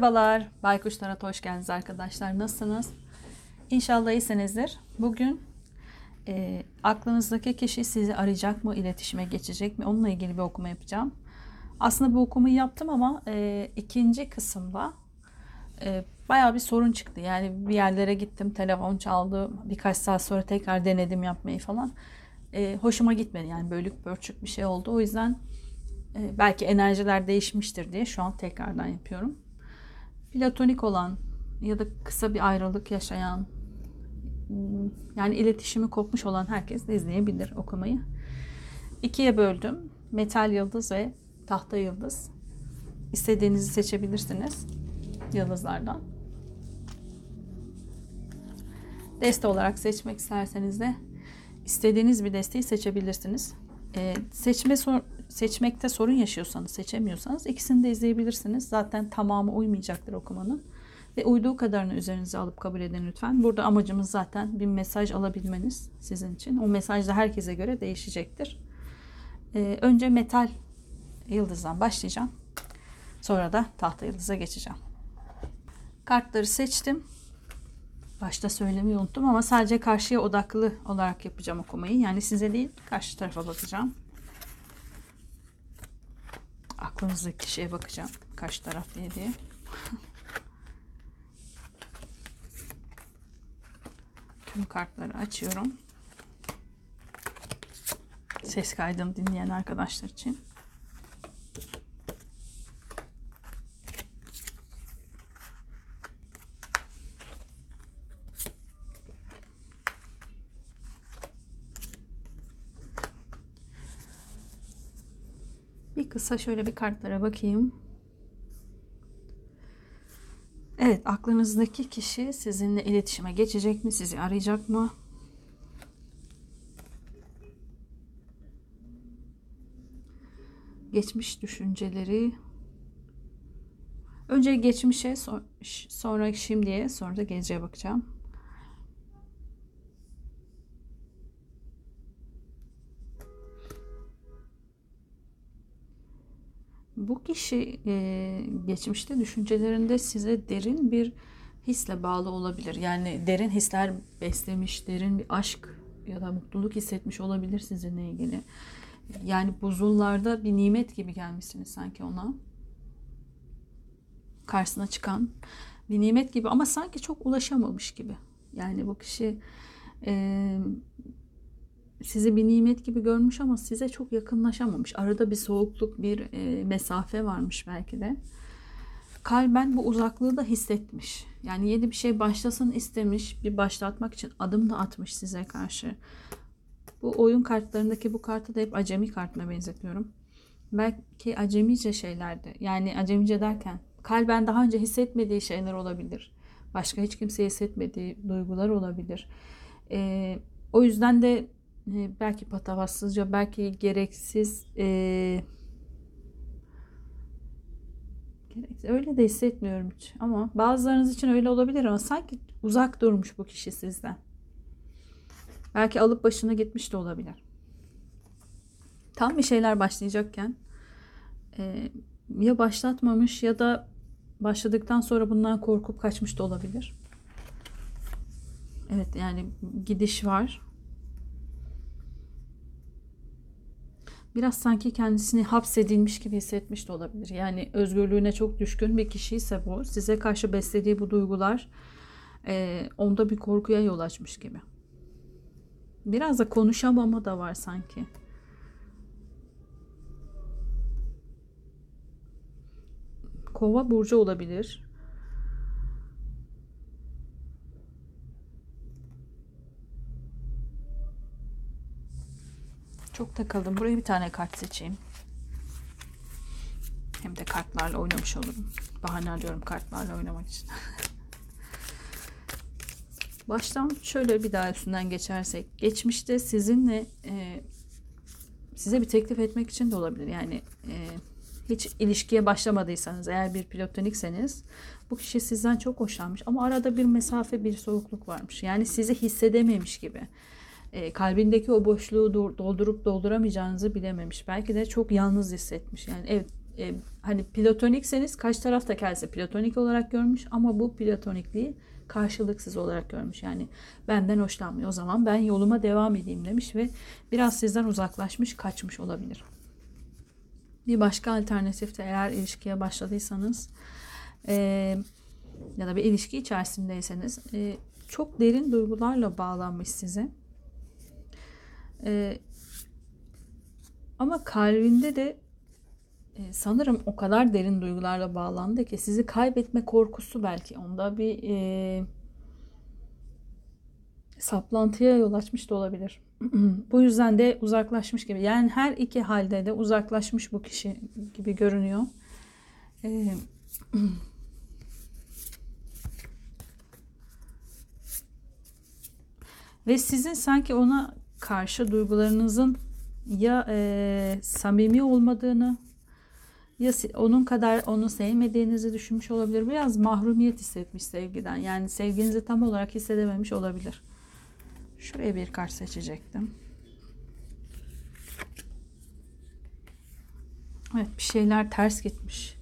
Merhabalar, Baykuşlara hoş geldiniz arkadaşlar. Nasılsınız? İnşallah iyisinizdir. Bugün aklınızdaki kişi sizi arayacak mı, iletişime geçecek mi? Onunla ilgili bir okuma yapacağım. Aslında bu okumayı yaptım ama ikinci kısımda bayağı bir sorun çıktı. Yani bir yerlere gittim, telefon çaldı. Birkaç saat sonra tekrar denedim yapmayı falan. Hoşuma gitmedi. Yani bölük pörçük bir şey oldu. O yüzden belki enerjiler değişmiştir diye şu an tekrardan yapıyorum. Platonik olan ya da kısa bir ayrılık yaşayan, yani iletişimi kopmuş olan herkes de izleyebilir okumayı. İkiye böldüm. Metal yıldız ve tahta yıldız. İstediğinizi seçebilirsiniz yıldızlardan. Deste olarak seçmek isterseniz de istediğiniz bir desteği seçebilirsiniz. Seçmekte sorun yaşıyorsanız, seçemiyorsanız ikisini de izleyebilirsiniz. Zaten tamamı uymayacaktır okumanın. Ve uyduğu kadarını üzerinize alıp kabul edin lütfen. Burada amacımız zaten bir mesaj alabilmeniz sizin için. O mesaj da herkese göre değişecektir. Önce metal yıldızdan başlayacağım. Sonra da tahta yıldıza geçeceğim. Kartları seçtim. Başta söylemeyi unuttum ama sadece karşıya odaklı olarak yapacağım okumayı. Yani size değil, karşı tarafa bakacağım. Aklınızdaki kişiye bakacağım. Karşı taraf diye. Tüm kartları açıyorum. Ses kaydını dinleyen arkadaşlar için. Bir kısa şöyle bir kartlara bakayım. Evet, aklınızdaki kişi sizinle iletişime geçecek mi? Sizi arayacak mı? Geçmiş düşünceleri. Önce geçmişe, sonra şimdiye, sonra da geleceğe bakacağım. Bu kişi geçmişte düşüncelerinde size derin bir hisle bağlı olabilir. Yani derin hisler beslemiş, derin bir aşk ya da mutluluk hissetmiş olabilir sizinle ilgili. Yani buzullarda bir nimet gibi gelmişsiniz sanki ona. Karşısına çıkan bir nimet gibi ama sanki çok ulaşamamış gibi. Yani bu kişi sizi bir nimet gibi görmüş ama size çok yakınlaşamamış. Arada bir soğukluk, bir mesafe varmış belki de. Kalben bu uzaklığı da hissetmiş. Yani yeni bir şey başlasın istemiş, bir başlatmak için adım da atmış size karşı. Bu oyun kartlarındaki bu kartı da hep acemi kartına benzetiyorum. Belki acemice şeylerdi. Yani acemice derken kalben daha önce hissetmediği şeyler olabilir. Başka hiç kimse hissetmediği duygular olabilir. O yüzden de belki patavatsızca, belki gereksiz, öyle de hissetmiyorum hiç. Ama bazılarınız için öyle olabilir ama sanki uzak durmuş bu kişi sizden. Belki alıp başına gitmiş de olabilir. Tam bir şeyler başlayacakken ya başlatmamış ya da başladıktan sonra bundan korkup kaçmış da olabilir. Evet, yani gidiş var. Biraz sanki kendisini hapsedilmiş gibi hissetmiş de olabilir. Yani özgürlüğüne çok düşkün bir kişiyse bu, size karşı beslediği bu duygular onda bir korkuya yol açmış gibi. Biraz da konuşamama da var sanki. Kova burcu olabilir. Çok takıldım. Buraya bir tane kart seçeyim. Hem de kartlarla oynamış olurum. Bahane arıyorum kartlarla oynamak için. Baştan şöyle bir daha üstünden geçersek. Geçmişte sizinle size bir teklif etmek için de olabilir. Yani hiç ilişkiye başlamadıysanız, eğer bir platonikseniz, bu kişi sizden çok hoşlanmış ama arada bir mesafe, bir soğukluk varmış. Yani sizi hissedememiş gibi. Kalbindeki o boşluğu doldurup dolduramayacağınızı bilememiş. Belki de çok yalnız hissetmiş. Yani evet, hani platonikseniz karşı taraf da kendisi platonik olarak görmüş ama bu platonikliği karşılıksız olarak görmüş. Yani benden hoşlanmıyor, o zaman ben yoluma devam edeyim demiş ve biraz sizden uzaklaşmış, kaçmış olabilir. Bir başka alternatif de, eğer ilişkiye başladıysanız ya da bir ilişki içerisindeyseniz çok derin duygularla bağlanmış size. Ama kalbinde de sanırım o kadar derin duygularla bağlandı ki sizi kaybetme korkusu belki onda bir saplantıya yol açmış da olabilir. Bu yüzden de uzaklaşmış gibi. Yani her iki halde de uzaklaşmış bu kişi gibi görünüyor. Ve sizin sanki ona karşı duygularınızın ya samimi olmadığını ya onun kadar onu sevmediğinizi düşünmüş olabilir. Biraz mahrumiyet hissetmiş sevgiden. Yani sevginizi tam olarak hissedememiş olabilir. Şuraya bir kart seçecektim. Evet, bir şeyler ters gitmiş.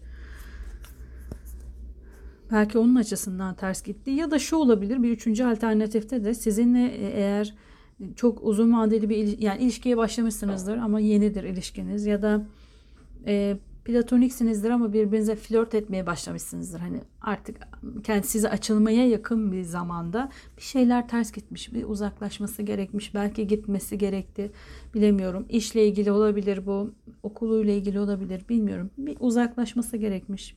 Belki onun açısından ters gitti. Ya da şu olabilir, bir üçüncü alternatifte de sizinle eğer çok uzun vadeli bir ilişkiye başlamışsınızdır ama yenidir ilişkiniz ya da platoniksinizdir ama birbirinize flört etmeye başlamışsınızdır. Hani artık kendisi size açılmaya yakın bir zamanda bir şeyler ters gitmiş, bir uzaklaşması gerekmiş, belki gitmesi gerekti, bilemiyorum. İşle ilgili olabilir bu, okuluyla ilgili olabilir, bilmiyorum. Bir uzaklaşması gerekmiş.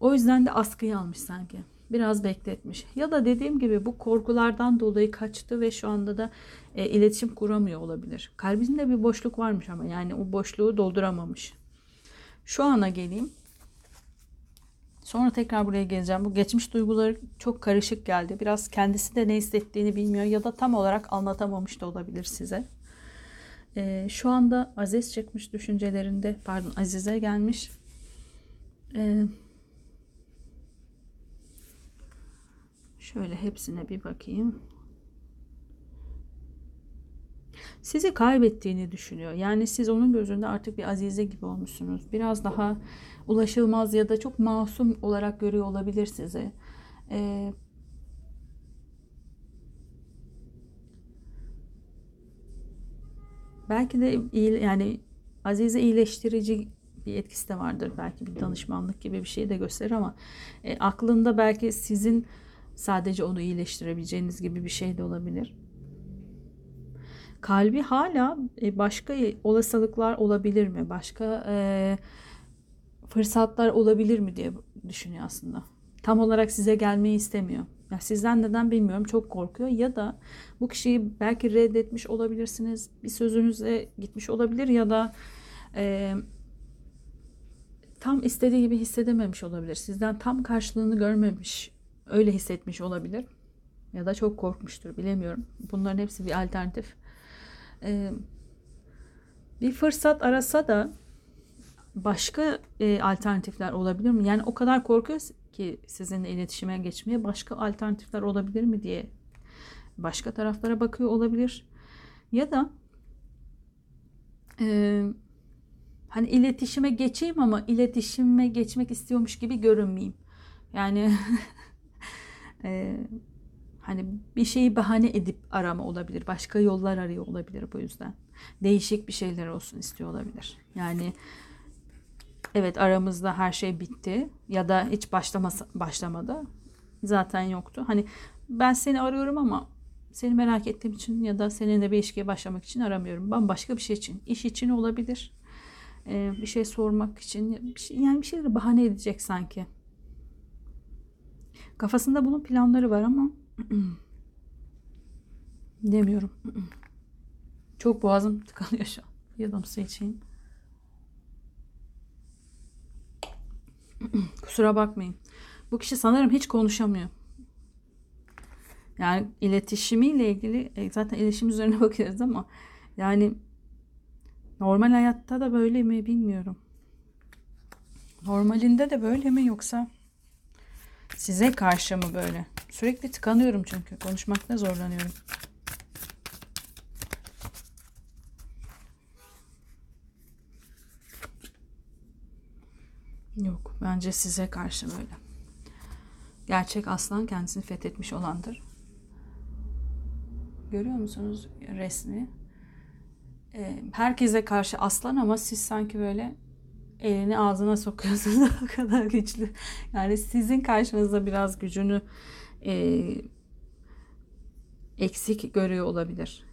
O yüzden de askıya almış sanki. Biraz bekletmiş. Ya da dediğim gibi bu korkulardan dolayı kaçtı ve şu anda da iletişim kuramıyor olabilir. Kalbinde bir boşluk varmış ama yani o boşluğu dolduramamış. Şu ana geleyim. Sonra tekrar buraya geleceğim. Bu geçmiş duyguları çok karışık geldi. Biraz kendisi de ne hissettiğini bilmiyor ya da tam olarak anlatamamış da olabilir size. Şu anda Aziz çıkmış düşüncelerinde. Pardon, Aziz'e gelmiş. Şöyle hepsine bir bakayım. Sizi kaybettiğini düşünüyor. Yani siz onun gözünde artık bir Azize gibi olmuşsunuz. Biraz daha ulaşılmaz ya da çok masum olarak görüyor olabilir sizi. Belki de iyi, yani Azize iyileştirici bir etkisi de vardır. Belki bir danışmanlık gibi bir şey de gösterir ama aklında belki sizin sadece onu iyileştirebileceğiniz gibi bir şey de olabilir. Kalbi hala başka olasılıklar olabilir mi? Başka fırsatlar olabilir mi diye düşünüyor aslında. Tam olarak size gelmeyi istemiyor. Ya sizden neden bilmiyorum, çok korkuyor. Ya da bu kişiyi belki reddetmiş olabilirsiniz. Bir sözünüzle gitmiş olabilir ya da tam istediği gibi hissedememiş olabilir. Sizden tam karşılığını görmemiş, öyle hissetmiş olabilir. Ya da çok korkmuştur, bilemiyorum. Bunların hepsi bir alternatif. Bir fırsat arasa da başka alternatifler olabilir mi? Yani o kadar korkuyor ki sizinle iletişime geçmeye, başka alternatifler olabilir mi diye başka taraflara bakıyor olabilir. Ya da hani iletişime geçeyim ama iletişime geçmek istiyormuş gibi görünmeyeyim. Yani hani bir şeyi bahane edip arama olabilir. Başka yollar arıyor olabilir bu yüzden. Değişik bir şeyler olsun istiyor olabilir. Yani evet, aramızda her şey bitti ya da hiç başlamadı. Zaten yoktu. Hani ben seni arıyorum ama seni merak ettiğim için ya da seninle bir ilişkiye başlamak için aramıyorum. Bambaşka bir şey için. İş için olabilir. Bir şey sormak için. Yani bir şeyleri bahane edecek sanki. Kafasında bunun planları var ama demiyorum. Çok boğazım tıkanıyor şu an. Bir yudum su içeyim. Kusura bakmayın. Bu kişi sanırım hiç konuşamıyor. Yani iletişimiyle ilgili zaten iletişim üzerine bakıyoruz ama yani normal hayatta da böyle mi bilmiyorum. Normalinde de böyle mi yoksa size karşı mı böyle? Sürekli tıkanıyorum çünkü. Konuşmakta zorlanıyorum. Yok, bence size karşı böyle. Gerçek aslan kendisini fethetmiş olandır. Görüyor musunuz resmi? Herkese karşı aslan ama siz sanki böyle elini ağzına sokuyorsunuz. O kadar güçlü. Yani sizin karşınızda biraz gücünü eksik görüyor olabilir.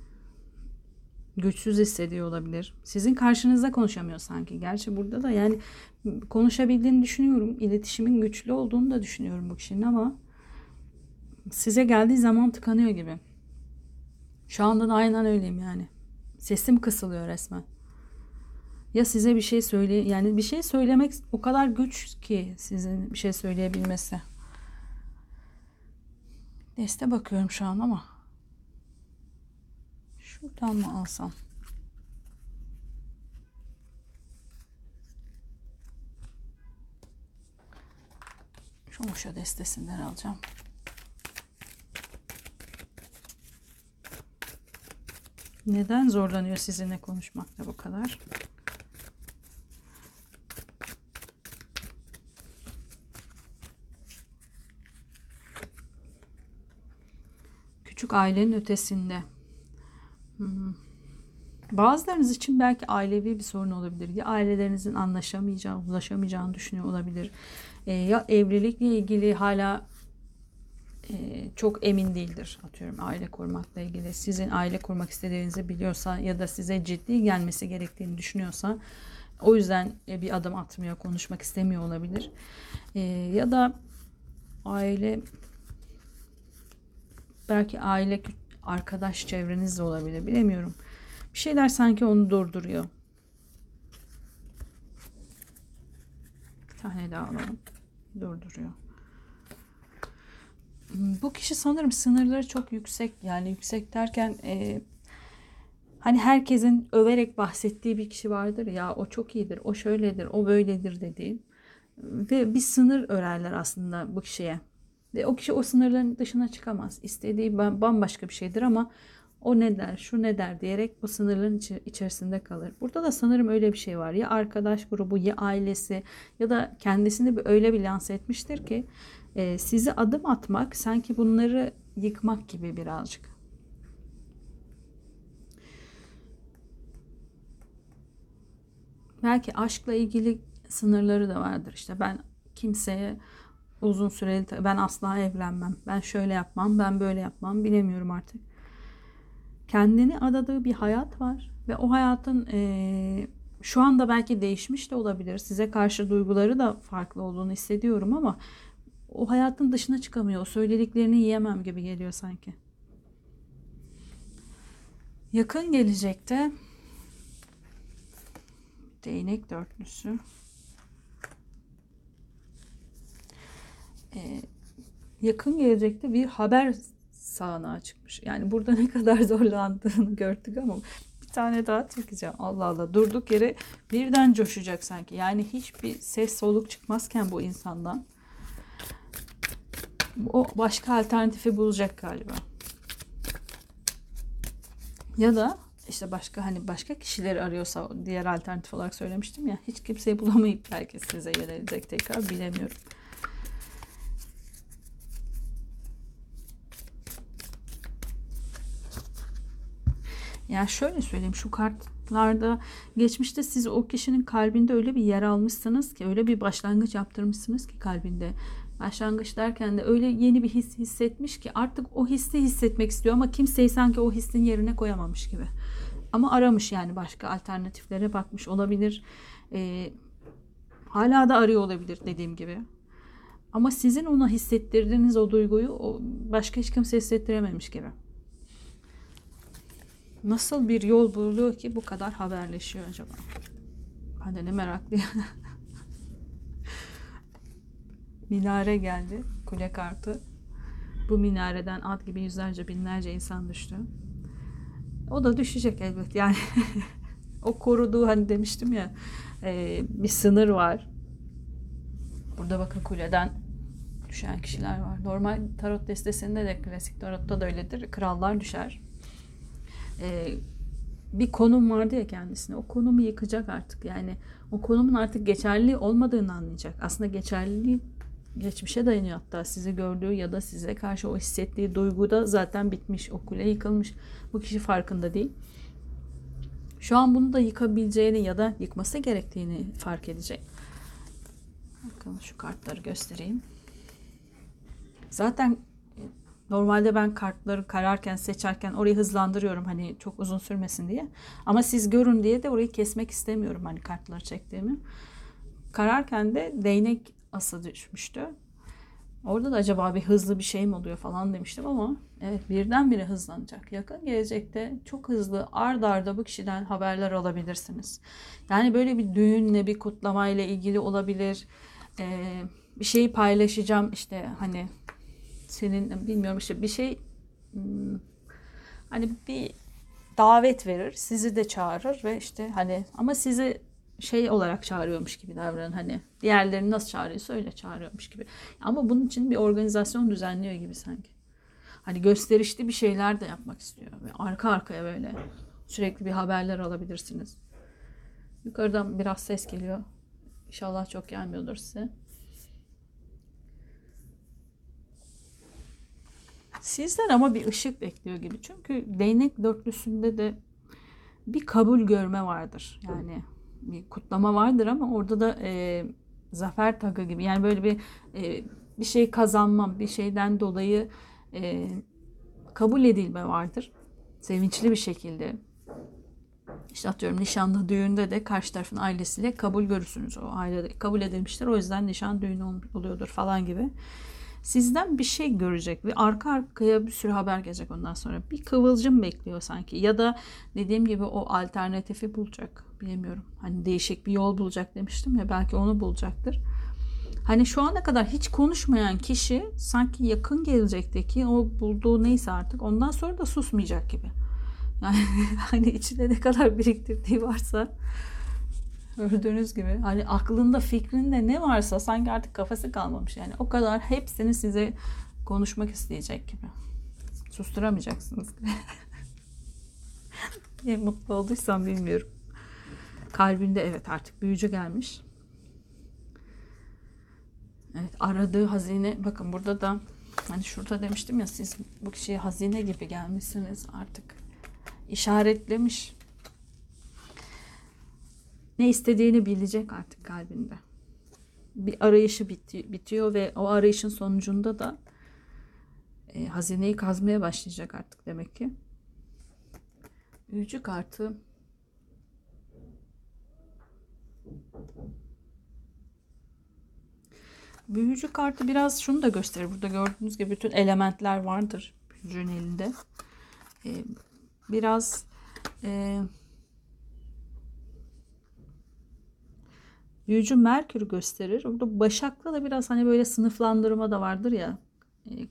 Güçsüz hissediyor olabilir. Sizin karşınızda konuşamıyor sanki. Gerçi burada da yani konuşabildiğini düşünüyorum. İletişimin güçlü olduğunu da düşünüyorum bu kişinin ama size geldiği zaman tıkanıyor gibi. Şu anda da aynen öyleyim yani. Sesim kısılıyor resmen. Ya size bir şey söyleyeyim. Yani bir şey söylemek o kadar güç ki sizin bir şey söyleyebilmesi. Deste bakıyorum şu an ama. Şuradan mı alsam? Şu Muşa destesinden alacağım. Neden zorlanıyor sizinle konuşmakta bu kadar? Küçük ailenin ötesinde. Bazılarınız için belki ailevi bir sorun olabilir. Ya ailelerinizin anlaşamayacağı, ulaşamayacağını düşünüyor olabilir. Ya evlilikle ilgili hala çok emin değildir. Atıyorum aile kurmakla ilgili. Sizin aile kurmak istediğinizi biliyorsa ya da size ciddi gelmesi gerektiğini düşünüyorsa o yüzden bir adım atmıyor, konuşmak istemiyor olabilir. Ya da aile belki aile arkadaş çevreniz de olabilir. Bilemiyorum. Bir şeyler sanki onu durduruyor. Bir tane daha alalım. Durduruyor. Bu kişi sanırım sınırları çok yüksek. Yani yüksek derken hani herkesin överek bahsettiği bir kişi vardır ya, o çok iyidir, o şöyledir, o böyledir dediği. Ve bir sınır örerler aslında bu kişiye. Ve o kişi o sınırların dışına çıkamaz. İstediği bambaşka bir şeydir ama o ne der, şu ne der diyerek bu sınırların içerisinde kalır. Burada da sanırım öyle bir şey var. Ya arkadaş grubu, ya ailesi ya da kendisini öyle bir lanse etmiştir ki size adım atmak sanki bunları yıkmak gibi birazcık. Belki aşkla ilgili sınırları da vardır. İşte ben kimseye uzun süreli, ben asla evlenmem, ben şöyle yapmam, ben böyle yapmam, bilemiyorum artık. Kendini adadığı bir hayat var ve o hayatın şu anda belki değişmiş de olabilir. Size karşı duyguları da farklı olduğunu hissediyorum ama o hayatın dışına çıkamıyor. O söylediklerini yiyemem gibi geliyor sanki. Yakın gelecekte değnek dörtlüsü. Yakın gelecekte bir haber sağanağı çıkmış. Yani burada ne kadar zorlandığını gördük ama bir tane daha çekeceğim. Allah Allah, durduk yere birden coşacak sanki. Yani hiçbir ses soluk çıkmazken bu insandan. O başka alternatifi bulacak galiba. Ya da işte başka, hani başka kişileri arıyorsa diğer alternatif olarak söylemiştim ya, hiç kimseyi bulamayıp belki size yönelecek tekrar, bilemiyorum. Ya şöyle söyleyeyim, şu kartlarda geçmişte siz o kişinin kalbinde öyle bir yer almışsınız ki, öyle bir başlangıç yaptırmışsınız ki kalbinde. Başlangıç derken de öyle yeni bir his hissetmiş ki artık o hissi hissetmek istiyor ama kimseyi sanki o hissin yerine koyamamış gibi. Ama aramış, yani başka alternatiflere bakmış olabilir. Hala da arıyor olabilir dediğim gibi. Ama sizin ona hissettirdiğiniz o duyguyu başka hiç kimse hissettirememiş gibi. Nasıl bir yol buluyor ki bu kadar haberleşiyor acaba? Ben de ne meraklıyım. Minare geldi. Kule kartı. Bu minareden at gibi yüzlerce binlerce insan düştü. O da düşecek elbet yani. O koruduğu, hani demiştim ya, bir sınır var. Burada bakın kuleden düşen kişiler var. Normal tarot destesinde de, klasik tarotta da öyledir. Krallar düşer. bir konum vardı ya kendisine, o konumu yıkacak artık. Yani o konumun artık geçerli olmadığını anlayacak. Aslında geçerliliği geçmişe dayanıyor, hatta sizi gördüğü ya da size karşı o hissettiği duyguda zaten bitmiş, o kule yıkılmış. Bu kişi farkında değil. Şu an bunu da yıkabileceğini ya da yıkması gerektiğini fark edecek. Bakın şu kartları göstereyim. Zaten normalde ben kartları kararken, seçerken orayı hızlandırıyorum hani çok uzun sürmesin diye. Ama siz görün diye de orayı kesmek istemiyorum hani kartları çektiğimi. Kararken de değnek asa düşmüştü. Orada da acaba bir hızlı bir şey mi oluyor falan demiştim ama evet, birdenbire hızlanacak. Yakın gelecekte çok hızlı ard arda bu kişiden haberler alabilirsiniz. Yani böyle bir düğünle, bir kutlamayla ilgili olabilir. Bir şeyi paylaşacağım işte, hani senin bilmiyorum işte bir şey, hani bir davet verir, sizi de çağırır ve işte hani ama sizi şey olarak çağırıyormuş gibi davranın, hani diğerlerini nasıl çağırıyorsa öyle çağırıyormuş gibi. Ama bunun için bir organizasyon düzenliyor gibi sanki. Hani gösterişli bir şeyler de yapmak istiyor. Arka arkaya böyle sürekli bir haberler alabilirsiniz. Yukarıdan biraz ses geliyor. İnşallah çok gelmiyordur size. Sizden ama bir ışık bekliyor gibi. Çünkü değnek dörtlüsünde de bir kabul görme vardır. Yani bir kutlama vardır ama orada da zafer takı gibi. Yani böyle bir şey kazanmam, bir şeyden dolayı kabul edilme vardır. Sevinçli bir şekilde. İşte atıyorum nişanlı düğünde de karşı tarafın ailesiyle kabul görürsünüz. O aile kabul edilmiştir. O yüzden nişan düğünü oluyordur falan gibi. Sizden bir şey görecek ve arka arkaya bir sürü haber gelecek ondan sonra. Bir kıvılcım bekliyor sanki ya da dediğim gibi o alternatifi bulacak. Bilemiyorum. Hani değişik bir yol bulacak demiştim ya, belki onu bulacaktır. Hani şu ana kadar hiç konuşmayan kişi sanki yakın gelecekteki o bulduğu neyse artık ondan sonra da susmayacak gibi. Yani hani içinde ne kadar biriktirdiği varsa gördüğünüz gibi hani aklında fikrinde ne varsa sanki artık kafası kalmamış. Yani o kadar hepsini size konuşmak isteyecek gibi. Susturamayacaksınız. Niye mutlu olduysam bilmiyorum. Kalbinde evet artık büyücü gelmiş. Evet, aradığı hazine. Bakın burada da hani şurada demiştim ya, siz bu kişiye hazine gibi gelmişsiniz artık. İşaretlemiş. Ne istediğini bilecek artık kalbinde. Bir arayışı bitiyor ve o arayışın sonucunda da hazineyi kazmaya başlayacak artık demek ki. Büyücü kartı. Büyücü kartı biraz şunu da gösterir. Burada gördüğünüz gibi bütün elementler vardır büyücünün elinde. Biraz büyücü Merkür gösterir. Burada Başak'la da biraz hani böyle sınıflandırma da vardır ya.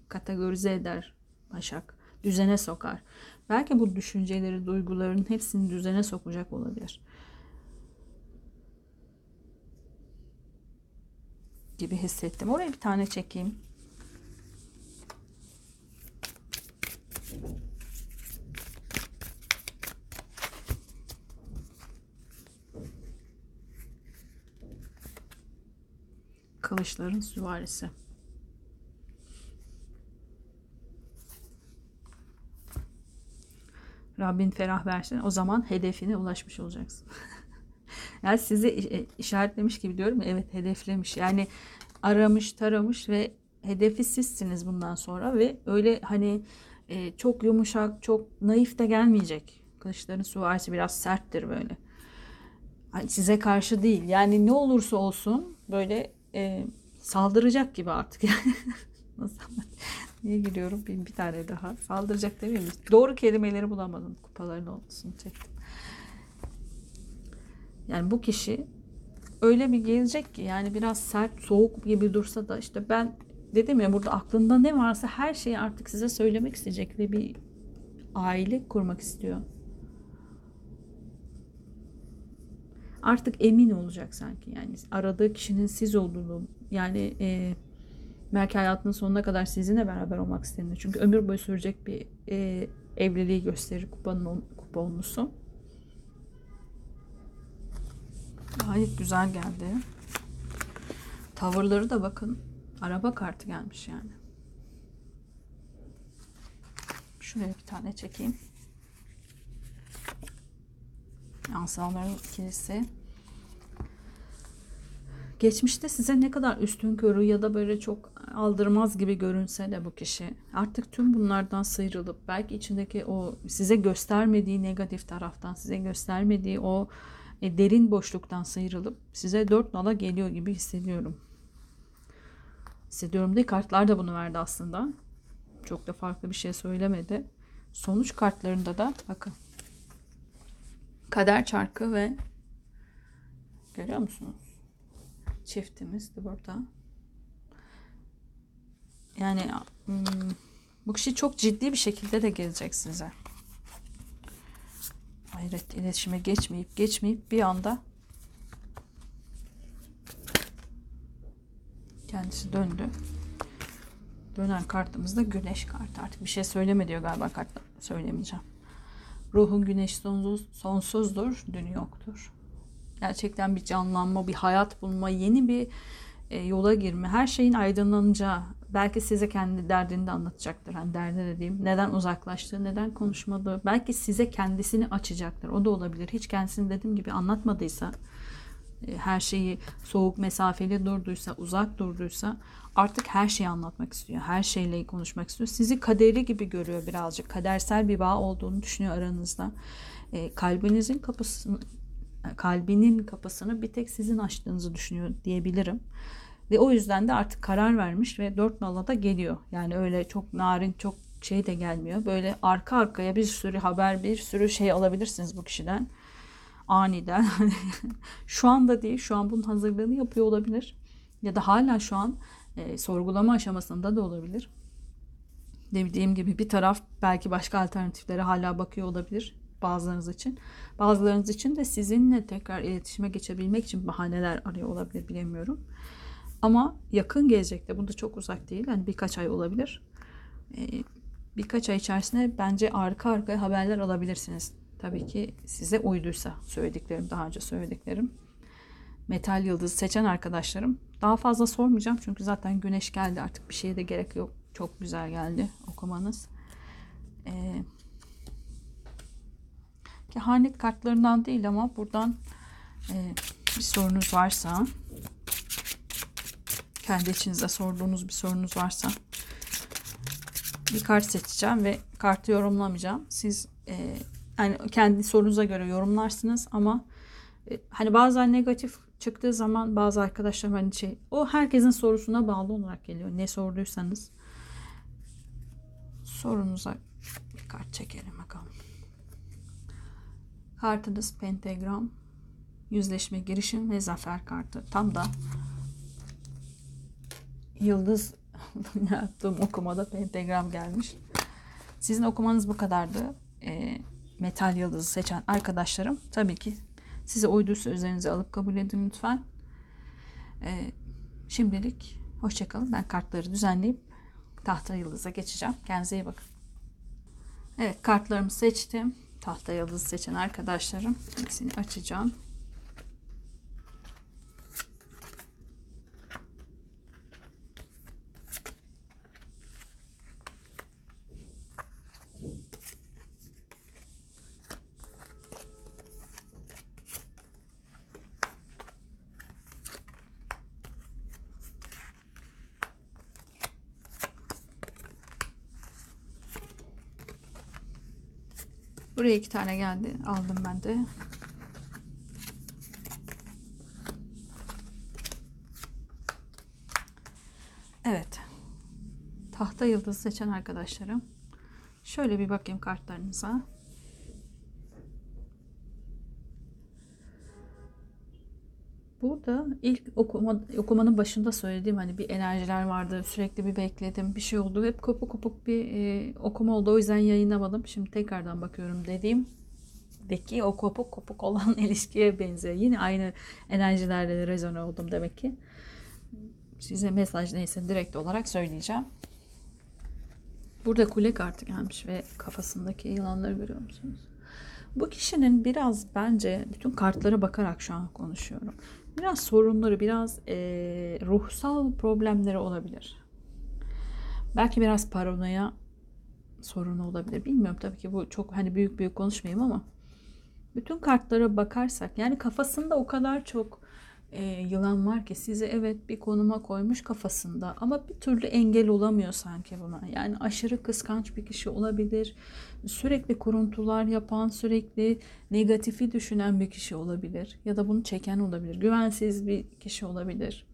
Kategorize eder Başak. Düzene sokar. Belki bu düşünceleri, duyguların hepsini düzene sokacak olabilir. Gibi hissettim. Oraya bir tane çekeyim. Kılıçların süvarisi. Rabbin ferah versin. O zaman hedefine ulaşmış olacaksın. Yani sizi işaretlemiş gibi diyorum. Evet, hedeflemiş. Yani aramış, taramış ve hedefi sizsiniz bundan sonra ve öyle hani çok yumuşak, çok naif de gelmeyecek. Kılıçların süvarisi biraz serttir böyle. Hani size karşı değil. Yani ne olursa olsun böyle saldıracak gibi artık yani. Nasıl? Niye giriyorum? Bir tane daha. Saldıracak demeyeyim. Doğru kelimeleri bulamadım. Kupaların olmasını çektim. Yani bu kişi öyle bir gelecek ki yani biraz sert, soğuk gibi dursa da işte ben dedim ya, burada aklında ne varsa her şeyi artık size söylemek isteyecek ve bir aile kurmak istiyor. Artık emin olacak sanki yani aradığı kişinin siz olduğunu, yani belki hayatının sonuna kadar sizinle beraber olmak istediğini, çünkü ömür boyu sürecek bir evliliği gösterir kupa onlusu. Gayet güzel geldi. Tavırları da bakın. Araba kartı gelmiş yani. Şuraya bir tane çekeyim. Yansalların ikilisi. Geçmişte size ne kadar üstünkörü ya da böyle çok aldırmaz gibi görünse de bu kişi artık tüm bunlardan sıyrılıp belki içindeki o size göstermediği negatif taraftan, size göstermediği o derin boşluktan sıyrılıp size dört nala geliyor gibi hissediyorum. Hissediyorum diye kartlar da bunu verdi aslında. Çok da farklı bir şey söylemedi. Sonuç kartlarında da bakın. Kader çarkı ve görüyor musunuz? Çiftimiz de burada. Yani bu kişi çok ciddi bir şekilde de gelecek size. Hayret, iletişime geçmeyip bir anda kendisi döndü. Dönen kartımız da güneş kartı. Artık bir şey söyleme diyor galiba kartta. Söylemeyeceğim. Ruhun güneşi sonsuzdur, dün yoktur. Gerçekten bir canlanma, bir hayat bulma, yeni bir yola girme. Her şeyin aydınlanacağı. Belki size kendi derdini de anlatacaktır. Hani derdi dediğim, neden uzaklaştığı, neden konuşmadığı. Belki size kendisini açacaktır. O da olabilir. Hiç kendisini dediğim gibi anlatmadıysa, her şeyi soğuk mesafeli durduysa, uzak durduysa artık her şeyi anlatmak istiyor. Her şeyle konuşmak istiyor. Sizi kaderi gibi görüyor birazcık. Kadersel bir bağ olduğunu düşünüyor aranızda. Kalbinin kapısını bir tek sizin açtığınızı düşünüyor diyebilirim. Ve o yüzden de artık karar vermiş ve dört nala da geliyor. Yani öyle çok narin, çok şey de gelmiyor. Böyle arka arkaya bir sürü haber, bir sürü şey alabilirsiniz bu kişiden. Aniden. Şu anda değil, şu an bunun hazırlığını yapıyor olabilir. Ya da hala şu an sorgulama aşamasında da olabilir. Dediğim gibi bir taraf belki başka alternatiflere hala bakıyor olabilir. Bazılarınız için. Bazılarınız için de sizinle tekrar iletişime geçebilmek için bahaneler arıyor olabilir, bilemiyorum. Ama yakın gelecekte, bu da çok uzak değil. Yani birkaç ay olabilir. Birkaç ay içerisinde bence arka arkaya haberler alabilirsiniz. Tabii ki size uyduysa söylediklerim, daha önce söylediklerim. Metal yıldızı seçen arkadaşlarım. Daha fazla sormayacağım çünkü zaten güneş geldi, artık bir şeye de gerek yok. Çok güzel geldi okumanız. Kehanet kartlarından değil ama buradan bir sorunuz varsa, kendi içinizde sorduğunuz bir sorunuz varsa bir kart seçeceğim ve kartı yorumlamayacağım. Siz yani kendi sorunuza göre yorumlarsınız ama hani bazen negatif çıktığı zaman bazı arkadaşlarım hani şey, o herkesin sorusuna bağlı olarak geliyor. Ne sorduysanız sorunuza bir kart çekelim bakalım. Kartınız pentagram, yüzleşme, girişim ve zafer kartı. Tam da yıldız yaptığım okumada pentagram gelmiş. Sizin okumanız bu kadardı. Metal yıldızı seçen arkadaşlarım, tabii ki size uyduysa üzerinize alıp kabul edin lütfen. Şimdilik hoşçakalın. Ben kartları düzenleyip tahta yıldıza geçeceğim. Kendinize iyi bakın. Evet, kartlarımı seçtim. Tahta yıldızı seçen arkadaşlarım, hepsini açacağım. Buraya iki tane geldi. Aldım ben de. Evet. Tahta yıldızı seçen arkadaşlarım. Şöyle bir bakayım kartlarınıza. Burada ilk okumanın başında söylediğim hani bir enerjiler vardı. Sürekli bir bekledim. Bir şey oldu. Hep kopuk bir okuma oldu. O yüzden yayınlamadım. Şimdi tekrardan bakıyorum dediğimdeki o kopuk olan ilişkiye benziyor. Yine aynı enerjilerle rezone oldum demek ki. Size mesaj neyse direkt olarak söyleyeceğim. Burada kule kartı gelmiş ve kafasındaki yılanları görüyor musunuz? Bu kişinin biraz bence bütün kartlara bakarak şu an konuşuyorum. Biraz sorunları, biraz ruhsal problemleri olabilir. Belki biraz paranoya sorunu olabilir. Bilmiyorum tabii ki, bu çok hani büyük büyük konuşmayayım ama bütün kartlara bakarsak yani kafasında o kadar çok yılan var ki sizi evet bir konuma koymuş kafasında ama bir türlü engel olamıyor sanki buna. Yani aşırı kıskanç bir kişi olabilir. Sürekli kuruntular yapan, sürekli negatifi düşünen bir kişi olabilir. Ya da bunu çeken olabilir. Güvensiz bir kişi olabilir.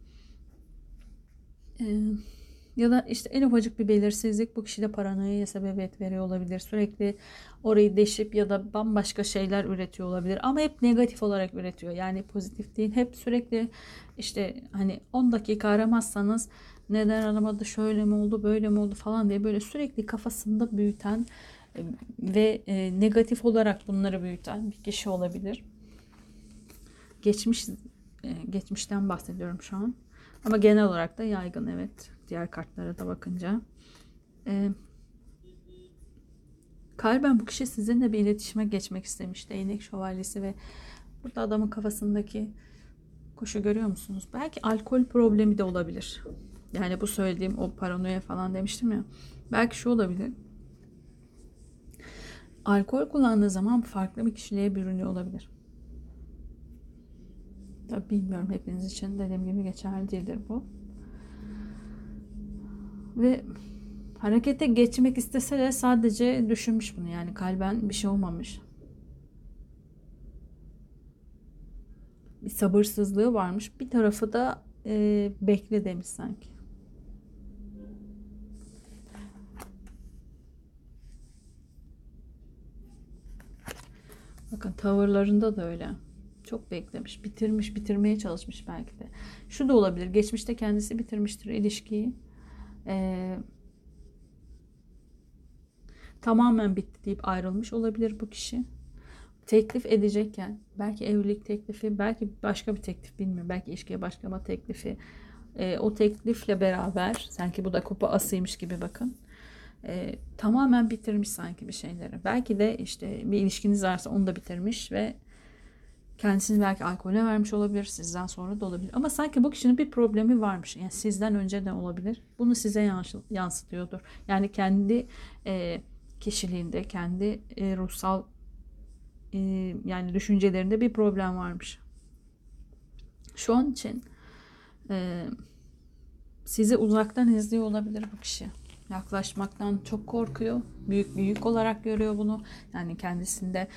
Ya da işte en ufacık bir belirsizlik bu kişide paranoyaya sebebiyet veriyor olabilir. Sürekli orayı deşip ya da bambaşka şeyler üretiyor olabilir. Ama hep negatif olarak üretiyor. Yani pozitif değil. Hep sürekli işte hani 10 dakika aramazsanız neden aramadı, şöyle mi oldu, böyle mi oldu falan diye böyle sürekli kafasında büyüten ve negatif olarak bunları büyüten bir kişi olabilir. Geçmişten bahsediyorum şu an. Ama genel olarak da yaygın, evet. Diğer kartlara da bakınca. Kalben bu kişi sizinle bir iletişime geçmek istemiş. Değnek şövalyesi ve burada adamın kafasındaki kuşu görüyor musunuz? Belki alkol problemi de olabilir. Yani bu söylediğim o paranoya falan demiştim ya. Belki şu olabilir. Alkol kullandığı zaman farklı bir kişiliğe bürünüyor olabilir. Tabii bilmiyorum, hepiniz için dediğim gibi geçerli değildir bu. Ve harekete geçmek istese de sadece düşünmüş bunu, yani kalben bir şey olmamış. Bir sabırsızlığı varmış. Bir tarafı da bekle demiş sanki. Bakın tavırlarında da öyle. Çok beklemiş, bitirmiş, bitirmeye çalışmış belki de. Şu da olabilir, geçmişte kendisi bitirmiştir ilişkiyi. Tamamen bitti deyip ayrılmış olabilir bu kişi. Teklif edecekken belki evlilik teklifi, belki başka bir teklif, bilmiyorum, belki ilişkiye başlama teklifi, o teklifle beraber sanki bu da kupa asıymış gibi bakın, tamamen bitirmiş sanki bir şeyleri. Belki de işte bir ilişkiniz varsa onu da bitirmiş ve kendisini belki alkole vermiş olabilir, sizden sonra da olabilir. Ama sanki bu kişinin bir problemi varmış. Yani sizden önce de olabilir. Bunu size yansıtıyordur. Yani kendi kişiliğinde, kendi ruhsal yani düşüncelerinde bir problem varmış. Şu an için sizi uzaktan izliyor olabilir bu kişi. Yaklaşmaktan çok korkuyor. Büyük bir yük olarak görüyor bunu. Yani kendisinde...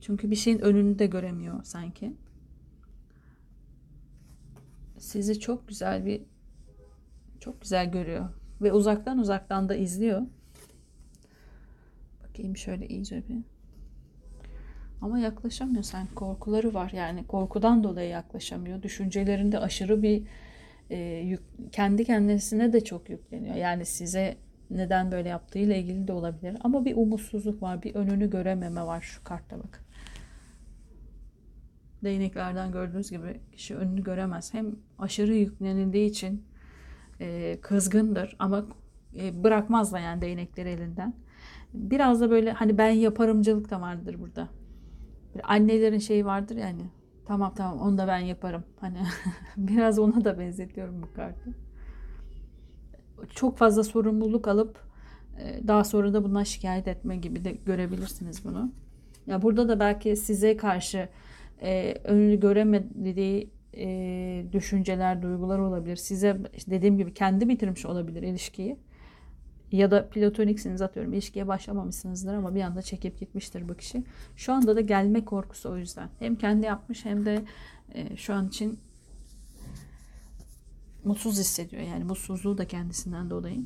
Çünkü bir şeyin önünü de göremiyor sanki. Sizi çok güzel görüyor ve uzaktan da izliyor. Bakayım şöyle iyice bir. Ama yaklaşamıyor sanki, korkuları var. Yani korkudan dolayı yaklaşamıyor. Düşüncelerinde aşırı bir yük, kendi kendisine de çok yükleniyor. Yani size neden böyle yaptığıyla ilgili de olabilir. Ama bir umutsuzluk var, bir önünü görememe var şu kartta bakın. Değneklerden gördüğünüz gibi kişi önünü göremez. Hem aşırı yüklenildiği için kızgındır ama bırakmaz da yani değnekleri elinden. Biraz da böyle hani ben yaparımcılık da vardır burada. Annelerin şeyi vardır yani. Tamam onu da ben yaparım. Hani biraz ona da benzetiyorum bu kartı. Çok fazla sorumluluk alıp daha sonra da bundan şikayet etme gibi de görebilirsiniz bunu. Ya burada da belki size karşı önünü göremediği düşünceler, duygular olabilir. Size işte dediğim gibi kendi bitirmiş olabilir ilişkiyi. Ya da platoniksiniz, atıyorum ilişkiye başlamamışsınızdır ama bir anda çekip gitmiştir bu kişi. Şu anda da gelme korkusu o yüzden. Hem kendi yapmış hem de şu an için mutsuz hissediyor. Yani mutsuzluğu da kendisinden dolayı.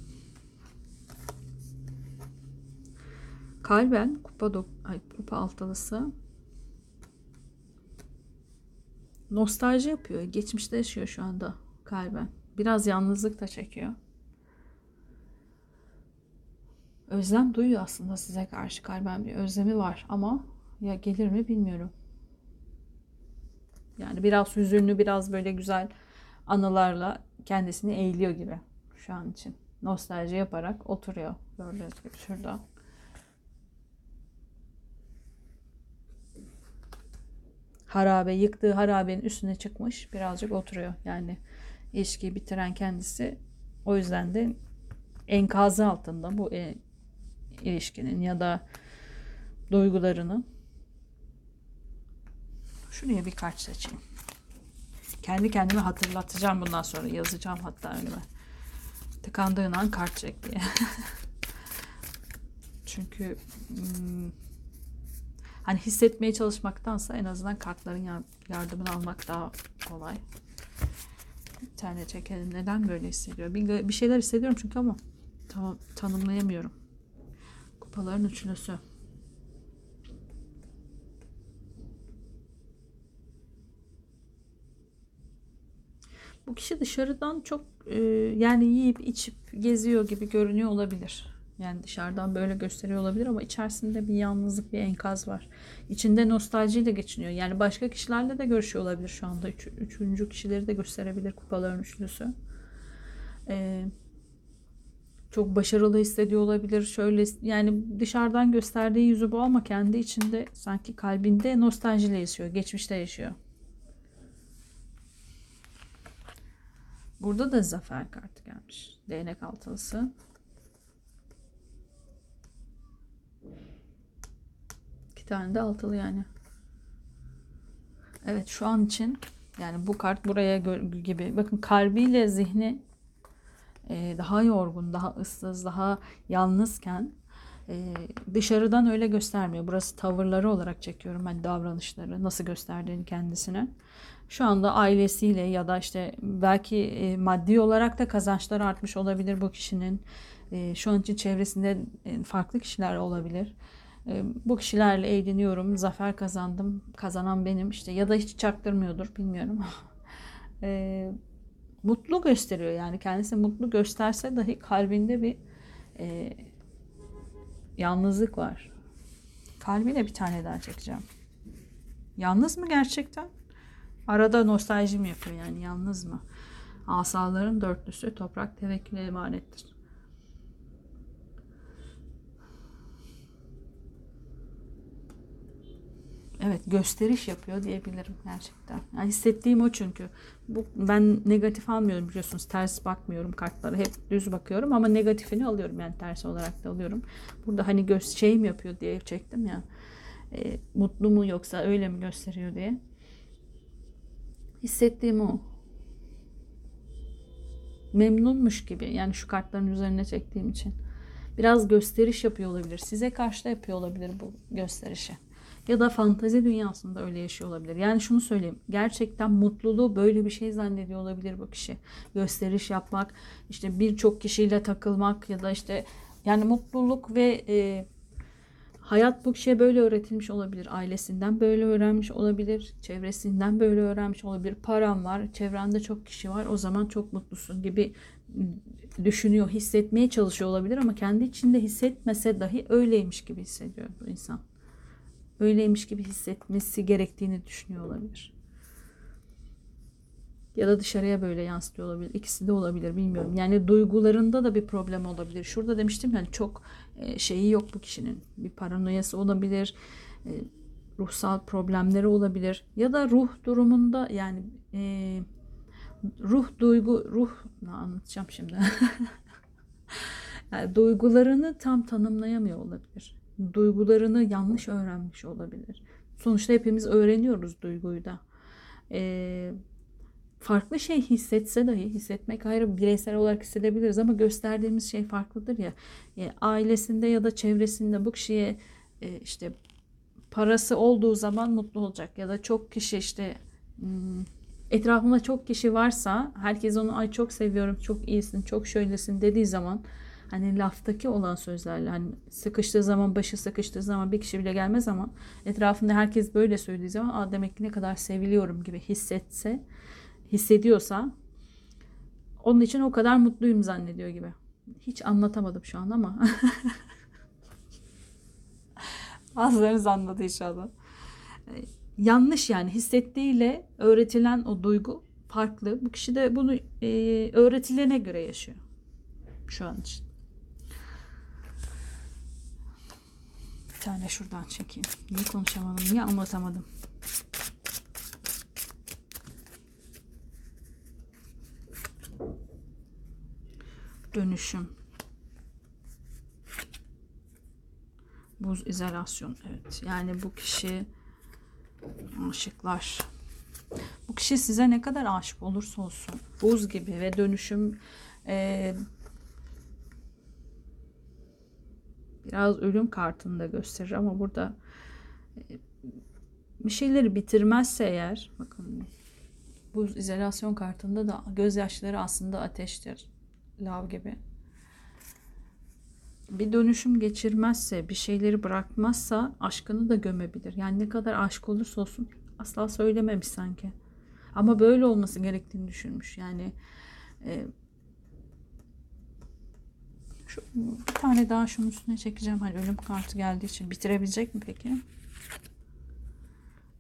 Kalben kupa altılısı nostalji yapıyor. Geçmişte yaşıyor şu anda kalben. Biraz yalnızlık da çekiyor. Özlem duyuyor aslında size karşı. Kalben bir özlemi var ama ya gelir mi bilmiyorum. Yani biraz hüzünlü, biraz böyle güzel anılarla kendisini eğiliyor gibi şu an için. Nostalji yaparak oturuyor. Gördüğünüz gibi şurada. harabe, yıktığı harabenin üstüne çıkmış, birazcık oturuyor. Yani ilişkiyi bitiren kendisi. O yüzden de enkazı altında bu ilişkinin ya da duygularını. Şuraya bir kart seçeyim. Kendi kendime hatırlatacağım bundan sonra. Yazacağım hatta önüme. Tıkandığın an kart çek diye. Çünkü hani hissetmeye çalışmaktansa en azından kartların yardımını almak daha kolay. Bir tane çekelim. Neden böyle hissediyor? Bir şeyler hissediyorum çünkü ama tanımlayamıyorum. Kupaların üçlüsü. Bu kişi dışarıdan çok yani yiyip içip geziyor gibi görünüyor olabilir. Yani dışarıdan böyle gösteriyor olabilir ama içerisinde bir yalnızlık, bir enkaz var. İçinde nostaljiyle geçiniyor. Yani başka kişilerle de görüşüyor olabilir şu anda. Üçüncü kişileri de gösterebilir kupaların üçlüsü. Çok başarılı hissediyor olabilir. Şöyle yani dışarıdan gösterdiği yüzü bu ama kendi içinde sanki kalbinde nostaljiyle yaşıyor. Geçmişte yaşıyor. Burada da zafer kartı gelmiş. Değnek altılısı. İki tane de altılı yani. Evet şu an için yani bu kart buraya gibi. Bakın kalbiyle zihni daha yorgun, daha ıssız, daha yalnızken dışarıdan öyle göstermiyor. Burası tavırları olarak çekiyorum ben, davranışları nasıl gösterdiğini kendisine. Şu anda ailesiyle ya da işte belki maddi olarak da kazançları artmış olabilir bu kişinin. Şu an için çevresinde farklı kişiler olabilir. Bu kişilerle eğleniyorum, zafer kazandım, kazanan benim işte ya da hiç çaktırmıyordur bilmiyorum. Mutlu gösteriyor yani kendisi mutlu gösterse dahi kalbinde bir yalnızlık var. Kalbine bir tane daha çekeceğim. Yalnız mı gerçekten? Arada nostalji mi yapıyor yani yalnız mı? Asaların dörtlüsü toprak tevekküle emanettir. Evet gösteriş yapıyor diyebilirim gerçekten. Yani hissettiğim o çünkü. Ben negatif almıyorum biliyorsunuz. Ters bakmıyorum kartlara. Hep düz bakıyorum ama negatifini alıyorum yani ters olarak da alıyorum. Burada hani şey mi yapıyor diye çektim ya. Mutlu mu yoksa öyle mi gösteriyor diye. Hissettiğim o. Memnunmuş gibi. Yani şu kartların üzerine çektiğim için. Biraz gösteriş yapıyor olabilir. Size karşı da yapıyor olabilir bu gösterişi. Ya da fantezi dünyasında öyle yaşıyor olabilir. Yani şunu söyleyeyim. Gerçekten mutluluğu böyle bir şey zannediyor olabilir bu kişi. Gösteriş yapmak, işte birçok kişiyle takılmak ya da işte yani mutluluk ve hayat bu kişiye böyle öğretilmiş olabilir. Ailesinden böyle öğrenmiş olabilir. Çevresinden böyle öğrenmiş olabilir. Param var, çevrende çok kişi var. O zaman çok mutlusun gibi düşünüyor, hissetmeye çalışıyor olabilir ama kendi içinde hissetmese dahi öyleymiş gibi hissediyor bu insan. Öyleymiş gibi hissetmesi gerektiğini düşünüyor olabilir. Ya da dışarıya böyle yansıtıyor olabilir. İkisi de olabilir bilmiyorum. Yani duygularında da bir problem olabilir. Şurada demiştim yani çok şeyi yok bu kişinin. Bir paranoyası olabilir. Ruhsal problemleri olabilir. Ya da ruh durumunda yani ruh ne anlatacağım şimdi. Yani duygularını tam tanımlayamıyor olabilir. Duygularını yanlış öğrenmiş olabilir. Sonuçta hepimiz öğreniyoruz duyguyu da. Farklı şey hissetse dahi hissetmek ayrı bireysel olarak hissedebiliriz ama gösterdiğimiz şey farklıdır ya. Ailesinde ya da çevresinde bu kişiye işte parası olduğu zaman mutlu olacak ya da çok kişi işte etrafında çok kişi varsa herkes onu ay çok seviyorum, çok iyisin, çok şöylesin dediği zaman hani laftaki olan sözlerle hani sıkıştığı zaman başı sıkıştığı zaman bir kişi bile gelmez ama etrafında herkes böyle söylediği zaman demek ki ne kadar seviliyorum gibi hissediyorsa onun için o kadar mutluyum zannediyor gibi. Hiç anlatamadım şu an ama bazılarınız anladı inşallah. Yanlış yani hissettiğiyle öğretilen o duygu farklı. Bu kişi de bunu öğretilene göre yaşıyor şu an için. Bir tane şuradan çekeyim. Niye konuşamadım? Niye anlatamadım? dönüşüm, buz izolasyon. Evet, yani bu kişi aşıklar. Bu kişi size ne kadar aşık olursa olsun buz gibi ve dönüşüm, biraz ölüm kartını da gösterir ama burada bir şeyleri bitirmezse eğer, bakın buz izolasyon kartında da gözyaşları aslında ateştir, lav gibi. Bir dönüşüm geçirmezse, bir şeyleri bırakmazsa aşkını da gömebilir. Yani ne kadar aşk olursa olsun asla söylememiş sanki. Ama böyle olması gerektiğini düşünmüş. Yani şu bir tane daha şunun üstüne çekeceğim. Hani ölüm kartı geldiği için bitirebilecek mi peki?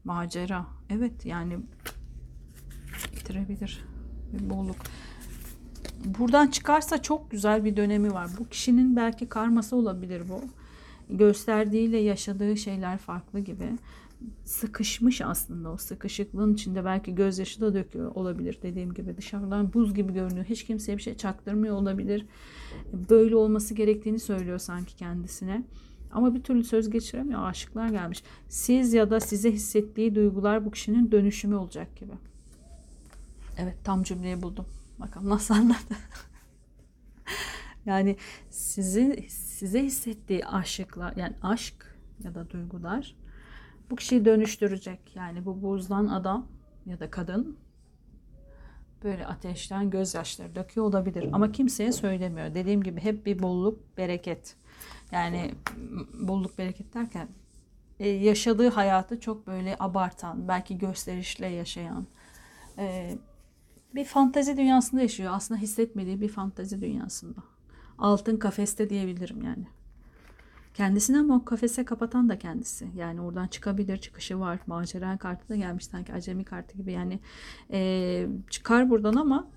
Macera. Evet, yani bitirebilir. Bir bolluk. Buradan çıkarsa çok güzel bir dönemi var. Bu kişinin belki karması olabilir bu. Gösterdiğiyle yaşadığı şeyler farklı gibi. Sıkışmış aslında, o sıkışıklığın içinde belki gözyaşı da döküyor olabilir. Dediğim gibi dışarıdan buz gibi görünüyor. Hiç kimseye bir şey çaktırmıyor olabilir. Böyle olması gerektiğini söylüyor sanki kendisine. Ama bir türlü söz geçiremiyor. Aşıklar gelmiş. Siz ya da size hissettiği duygular bu kişinin dönüşümü olacak gibi. Evet, tam cümleyi buldum. Bakalım nasıl anladı. Yani size hissettiği aşıklar, yani aşk ya da duygular bu kişiyi dönüştürecek. Yani bu buzdan adam ya da kadın böyle ateşten gözyaşları döküyor olabilir. Ama kimseye söylemiyor. Dediğim gibi hep bir bolluk, bereket. Yani bolluk, bereket derken yaşadığı hayatı çok böyle abartan, belki gösterişle yaşayan, bir fantezi dünyasında yaşıyor. Aslında hissetmediği bir fantezi dünyasında. Altın kafeste diyebilirim yani. Kendisini ama o kafese kapatan da kendisi. Yani oradan çıkabilir, çıkışı var. Macera kartı da gelmiş sanki, acemi kartı gibi. Yani çıkar buradan ama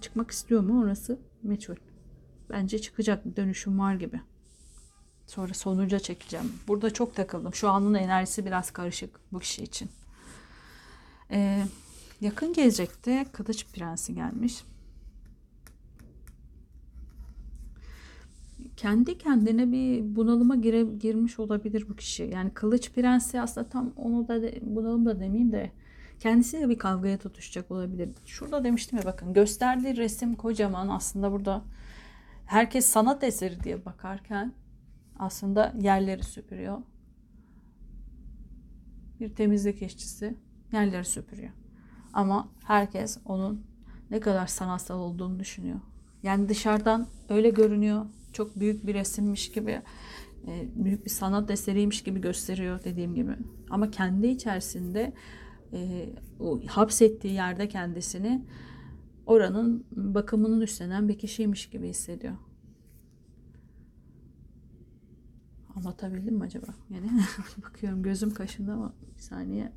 çıkmak istiyor mu, orası meçhul. Bence çıkacak, dönüşüm var gibi. Sonra sonuca çekeceğim. Burada çok takıldım. Şu anın enerjisi biraz karışık bu kişi için. Yakın gelecekte Kılıç Prensi gelmiş. Kendi kendine bir bunalıma girmiş olabilir bu kişi. Yani Kılıç Prensi aslında tam onu da bunalım da demeyeyim de kendisiyle bir kavgaya tutuşacak olabilir. Şurada demiştim ya, bakın gösterdiği resim kocaman. Aslında burada herkes sanat eseri diye bakarken aslında yerleri süpürüyor. Bir temizlik işçisi yerleri süpürüyor. Ama herkes onun ne kadar sanatsal olduğunu düşünüyor. Yani dışarıdan öyle görünüyor. Çok büyük bir resimmiş gibi, büyük bir sanat eseriymiş gibi gösteriyor dediğim gibi. Ama kendi içerisinde o hapsettiği yerde kendisini oranın bakımının üstlenen bir kişiymiş gibi hissediyor. Anlatabildim mi acaba? Yani bakıyorum gözüm kaşındı ama bir saniye.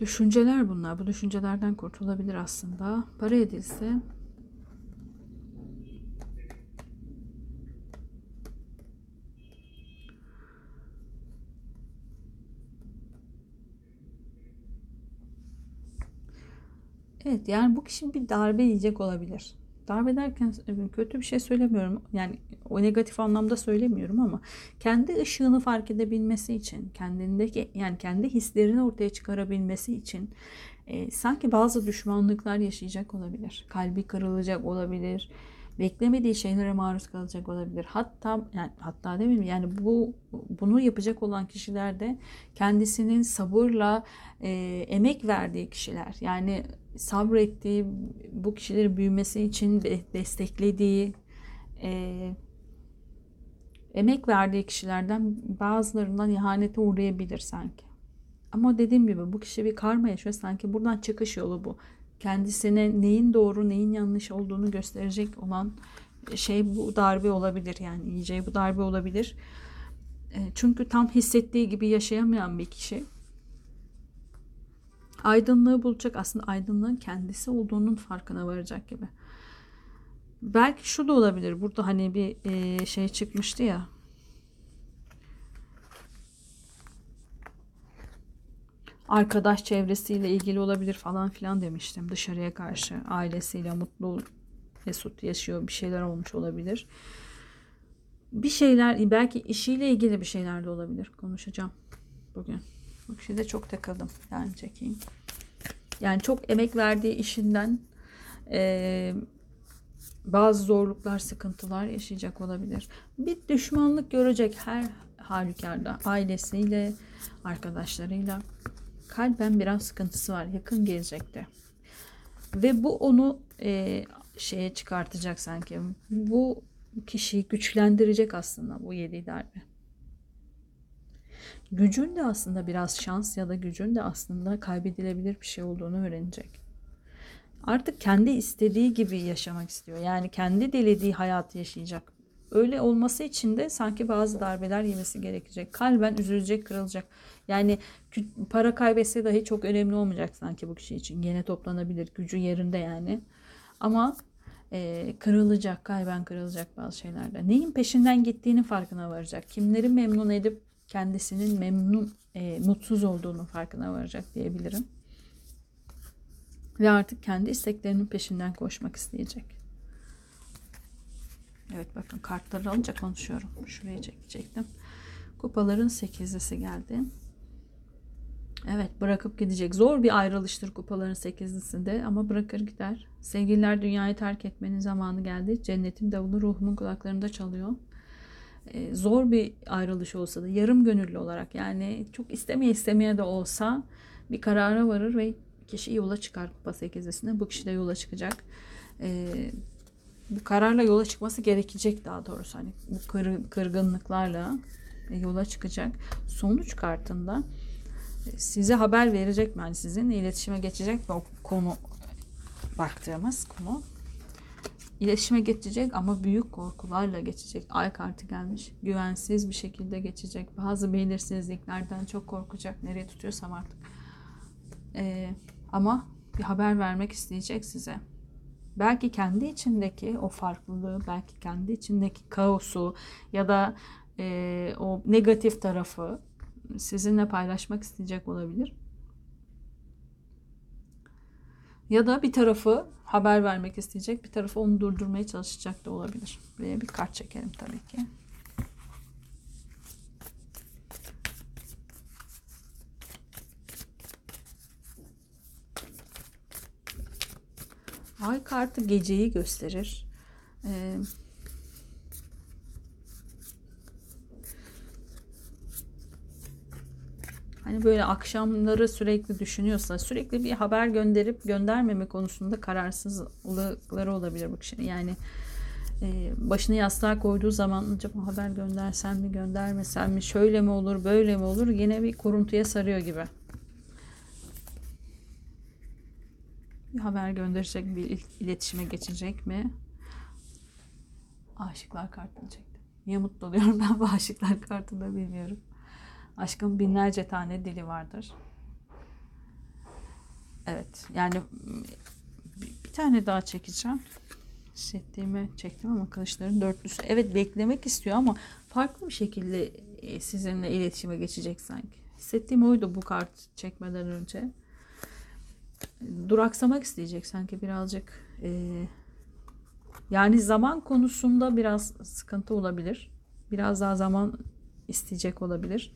Düşünceler bunlar. Bu düşüncelerden kurtulabilir aslında. Para edilse. Evet, yani bu kişi bir darbe yiyecek olabilir. Darbe derken kötü bir şey söylemiyorum. Yani o negatif anlamda söylemiyorum ama kendi ışığını fark edebilmesi için, kendindeki, yani kendi hislerini ortaya çıkarabilmesi için sanki bazı düşmanlıklar yaşayacak olabilir. Kalbi kırılacak olabilir. Beklemediği şeylere maruz kalacak olabilir. Hatta değil mi? Yani bunu yapacak olan kişiler de kendisinin sabırla emek verdiği kişiler. Yani sabrettiği, bu kişilerin büyümesi için desteklediği, emek verdiği kişilerden bazılarından ihanete uğrayabilir sanki. Ama dediğim gibi bu kişi bir karma yaşıyor sanki, buradan çıkış yolu bu. Kendisine neyin doğru, neyin yanlış olduğunu gösterecek olan şey bu darbe olabilir. Yani yiyeceği bu darbe olabilir. Çünkü tam hissettiği gibi yaşayamayan bir kişi. Aydınlığı bulacak. Aslında aydınlığın kendisi olduğunun farkına varacak gibi. Belki şu da olabilir. Burada hani bir şey çıkmıştı ya. arkadaş çevresiyle ilgili olabilir falan filan demiştim. Dışarıya karşı ailesiyle mutlu, mesut yaşıyor, bir şeyler olmuş olabilir. Bir şeyler, belki işiyle ilgili bir şeyler de olabilir. Konuşacağım bugün. Bu şeyde çok takıldım. Yani çekeyim. Yani çok emek verdiği işinden bazı zorluklar, sıkıntılar yaşayacak olabilir. Bir düşmanlık görecek her halükarda. Ailesiyle, arkadaşlarıyla. Kalben biraz sıkıntısı var. Yakın gelecekte. Ve bu onu şeye çıkartacak sanki. Bu kişiyi güçlendirecek aslında bu 7 darbe. Gücün de aslında biraz şans ya da gücün de aslında kaybedilebilir bir şey olduğunu öğrenecek. Artık kendi istediği gibi yaşamak istiyor. Yani kendi dilediği hayatı yaşayacak. Öyle olması için de sanki bazı darbeler yemesi gerekecek. Kalben üzülecek, kırılacak. Yani para kaybetse dahi çok önemli olmayacak sanki bu kişi için. Yine toplanabilir, gücü yerinde yani. Ama kırılacak, kalben kırılacak bazı şeylerde. Neyin peşinden gittiğinin farkına varacak. Kimleri memnun edip kendisinin mutsuz olduğunun farkına varacak diyebilirim. Ve artık kendi isteklerinin peşinden koşmak isteyecek. Evet, bakın kartları alınca konuşuyorum. Şuraya çekecektim. Kupaların 8'lisi geldi. Evet, bırakıp gidecek. Zor bir ayrılıştır kupaların 8'lisinde ama bırakır gider. Sevgililer, dünyayı terk etmenin zamanı geldi. Cennetin davulu ruhumun kulaklarında çalıyor. Zor bir ayrılış olsa da yarım gönüllü olarak, yani çok istemeye de olsa bir karara varır ve kişi yola çıkar kupa 8'lisinde. Bu kişi de yola çıkacak. Bu kararla yola çıkması gerekecek, daha doğrusu hani bu kırgınlıklarla yola çıkacak. Sonuç kartında size haber verecek, yani sizinle iletişime geçecek ve o konu, baktığımız konu iletişime geçecek ama büyük korkularla geçecek. Ay kartı gelmiş. Güvensiz bir şekilde geçecek. Bazı belirsizliklerden çok korkacak. Nereye tutuyorsam artık. Ama bir haber vermek isteyecek size. Belki kendi içindeki o farklılığı, belki kendi içindeki kaosu ya da o negatif tarafı sizinle paylaşmak isteyecek olabilir. Ya da bir tarafı haber vermek isteyecek, bir tarafı onu durdurmaya çalışacak da olabilir. Buraya bir kart çekelim tabii ki. Ay kartı geceyi gösterir. Hani böyle akşamları sürekli düşünüyorsa, sürekli bir haber gönderip göndermeme konusunda kararsızlıkları olabilir bu kişinin. Yani başını yastığa koyduğu zaman acaba haber göndersem mi, göndermesem mi, şöyle mi olur, böyle mi olur, yine bir kuruntuya sarıyor gibi. Bir haber gönderecek, bir iletişime geçecek mi? Aşıklar kartını çektim. Niye mutlu oluyorum ben bu aşıklar kartında bilmiyorum. Aşkın binlerce tane dili vardır. Evet, yani bir tane daha çekeceğim. Hissettiğimi çektim ama kılıçların 4'lüsü. Evet, beklemek istiyor ama farklı bir şekilde sizinle iletişime geçecek sanki. Hissettiğim oydu bu kart çekmeden önce. Duraksamak isteyecek sanki birazcık. Yani zaman konusunda biraz sıkıntı olabilir. Biraz daha zaman isteyecek olabilir.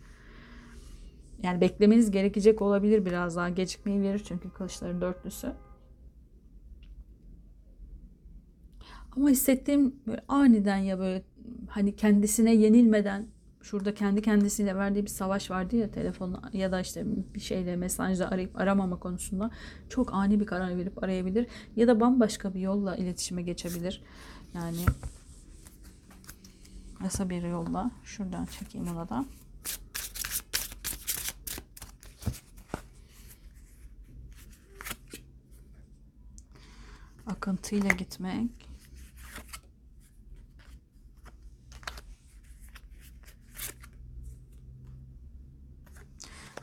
Yani beklemeniz gerekecek olabilir biraz daha. Gecikmeyi verir çünkü kılıçların 4'lüsü. Ama hissettiğim böyle aniden, ya böyle hani kendisine yenilmeden, şurada kendi kendisiyle verdiği bir savaş vardı ya, telefonla ya da işte bir şeyle, mesajla arayıp aramama konusunda çok ani bir karar verip arayabilir. Ya da bambaşka bir yolla iletişime geçebilir. Yani nasıl bir yolla? Şuradan çekeyim ona da. Akıntıyla gitmek.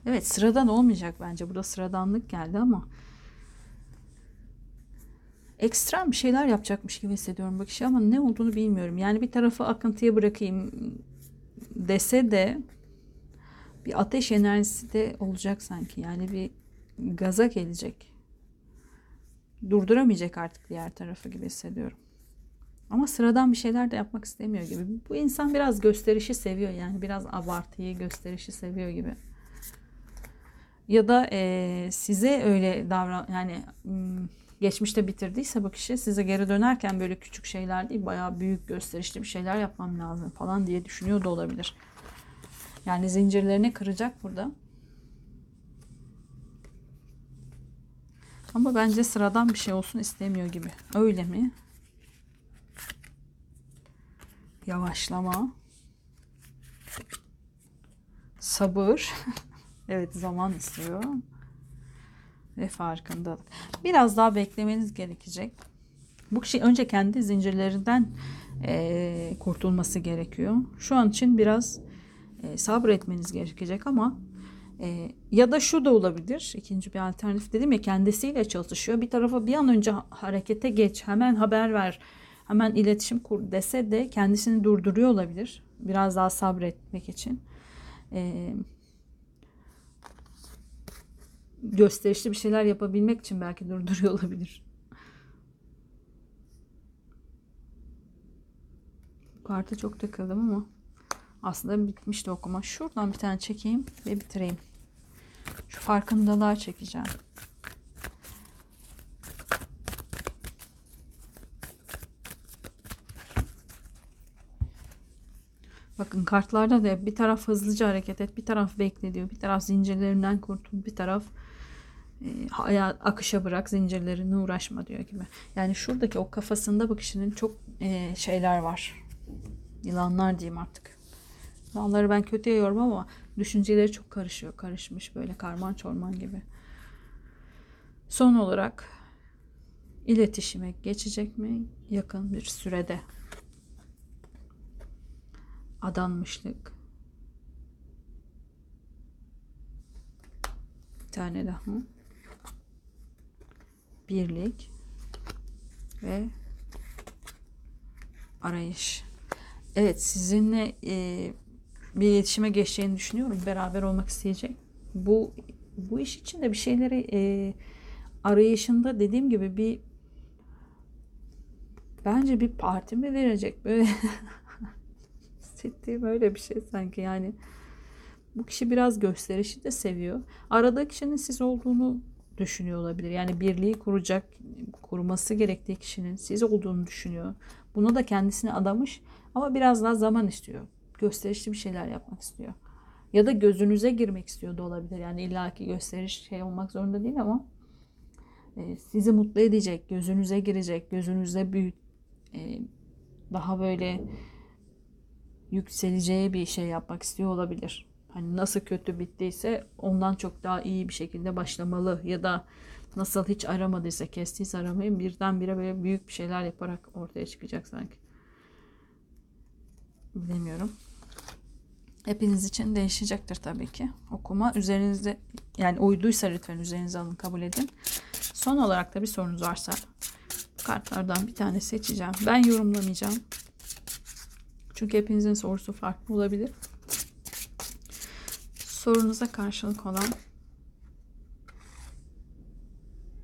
Evet, sıradan olmayacak bence. Burada sıradanlık geldi ama ekstrem bir şeyler yapacakmış gibi hissediyorum bu kişi ama ne olduğunu bilmiyorum. Yani bir tarafı akıntıya bırakayım dese de bir ateş enerjisi de olacak sanki. Yani bir gaza gelecek. Durduramayacak artık diğer tarafı gibi hissediyorum. Ama sıradan bir şeyler de yapmak istemiyor gibi. Bu insan biraz gösterişi seviyor. Yani biraz abartıyı, gösterişi seviyor gibi. Ya da size öyle davran... Yani geçmişte bitirdiyse bu kişi, size geri dönerken böyle küçük şeyler değil, bayağı büyük gösterişli bir şeyler yapmam lazım falan diye düşünüyor da olabilir. Yani zincirlerini kıracak burada. Ama bence sıradan bir şey olsun istemiyor gibi. Öyle mi? Yavaşlama. Sabır. Evet, zaman istiyor. Ve farkındalık. Biraz daha beklemeniz gerekecek. Bu kişi önce kendi zincirlerinden kurtulması gerekiyor. Şu an için biraz sabretmeniz gerekecek ama ya da şu da olabilir. İkinci bir alternatif dedim ya, kendisiyle çalışıyor. Bir tarafa bir an önce harekete geç, hemen haber ver, hemen iletişim kur dese de kendisini durduruyor olabilir. Biraz daha sabretmek için. Gösterişli bir şeyler yapabilmek için belki durduruyor olabilir. Bu kartı çok takıldım ama aslında bitmişti okuma. Şuradan bir tane çekeyim ve bitireyim. Şu farkındalığa çekeceğim. Bakın kartlarda da bir taraf hızlıca hareket et, bir taraf bekle diyor. Bir taraf zincirlerinden kurtul, bir taraf akışa bırak, zincirlerine uğraşma diyor gibi. Yani şuradaki o kafasında bu kişinin çok şeyler var. Yılanlar diyeyim artık. Yılanları ben kötüye yormam ama düşünceleri çok karışıyor. Karışmış böyle karman çorman gibi. Son olarak iletişime geçecek mi? Yakın bir sürede. Adanmışlık. Bir tane daha. Birlik ve arayış. Evet, sizinle bir iletişime geçeceğini düşünüyorum. Beraber olmak isteyecek. Bu iş için de bir şeyleri arayışında dediğim gibi bence bir parti mi verecek böyle. Hissettiğim öyle bir şey sanki. Yani bu kişi biraz gösterişi de seviyor. Arada kişinin siz olduğunu düşünüyor olabilir. Yani birliği kurması gerektiği kişinin siz olduğunu düşünüyor. Buna da kendisini adamış ama biraz daha zaman istiyor. Gösterişli bir şeyler yapmak istiyor. Ya da gözünüze girmek istiyor da olabilir. Yani illaki gösteriş şey olmak zorunda değil ama sizi mutlu edecek, gözünüze girecek, gözünüzde büyük daha böyle yükseleceği bir şey yapmak istiyor olabilir. Hani nasıl kötü bittiyse ondan çok daha iyi bir şekilde başlamalı ya da nasıl hiç aramadıysa, kestiyse aramayı birdenbire böyle büyük bir şeyler yaparak ortaya çıkacak sanki. Bilemiyorum. Hepiniz için değişecektir tabii ki. Okuma üzerinizde, yani uyduysa lütfen üzerinize alın, kabul edin. Son olarak da bir sorunuz varsa kartlardan bir tane seçeceğim. Ben yorumlamayacağım. Çünkü hepinizin sorusu farklı olabilir. Sorunuza karşılık olan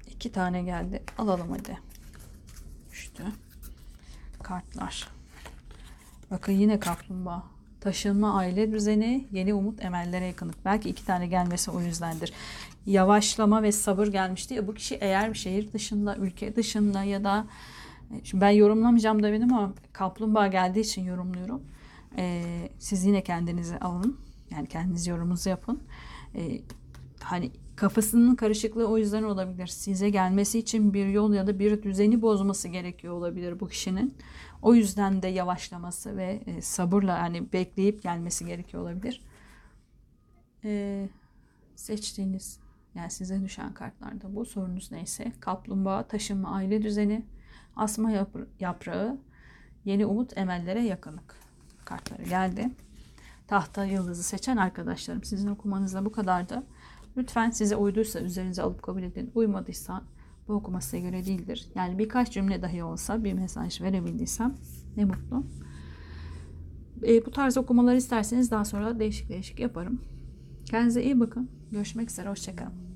2 tane geldi. Alalım hadi. Düştü. Kartlar. Bakın yine kaplumbağa. Taşınma, aile düzeni, yeni umut, emellere yakınlık. Belki 2 tane gelmesi o yüzdendir. Yavaşlama ve sabır gelmişti ya. Bu kişi eğer bir şehir dışında, ülke dışında ya da şimdi ben yorumlamayacağım da benim ama kaplumbağa geldiği için yorumluyorum. Siz yine kendinizi alın. Yani kendiniz yorumunuzu yapın. Hani kafasının karışıklığı o yüzden olabilir. Size gelmesi için bir yol ya da bir düzeni bozması gerekiyor olabilir bu kişinin. O yüzden de yavaşlaması ve sabırla hani bekleyip gelmesi gerekiyor olabilir. Seçtiğiniz, yani size düşen kartlarda bu sorunuz neyse. Kaplumbağa, taşınma, aile düzeni, asma yaprağı, yeni umut, emellere yakınlık kartları geldi. Tahta yıldızı seçen arkadaşlarım, sizin okumanızda bu kadardı. Lütfen size uyduysa üzerinize alıp kabul edin. Uymadıysa bu okuma size göre değildir. Yani birkaç cümle dahi olsa bir mesaj verebildiysem ne mutlu. Bu tarz okumaları isterseniz daha sonra değişik yaparım. Kendinize iyi bakın. Görüşmek üzere. Hoşça kalın.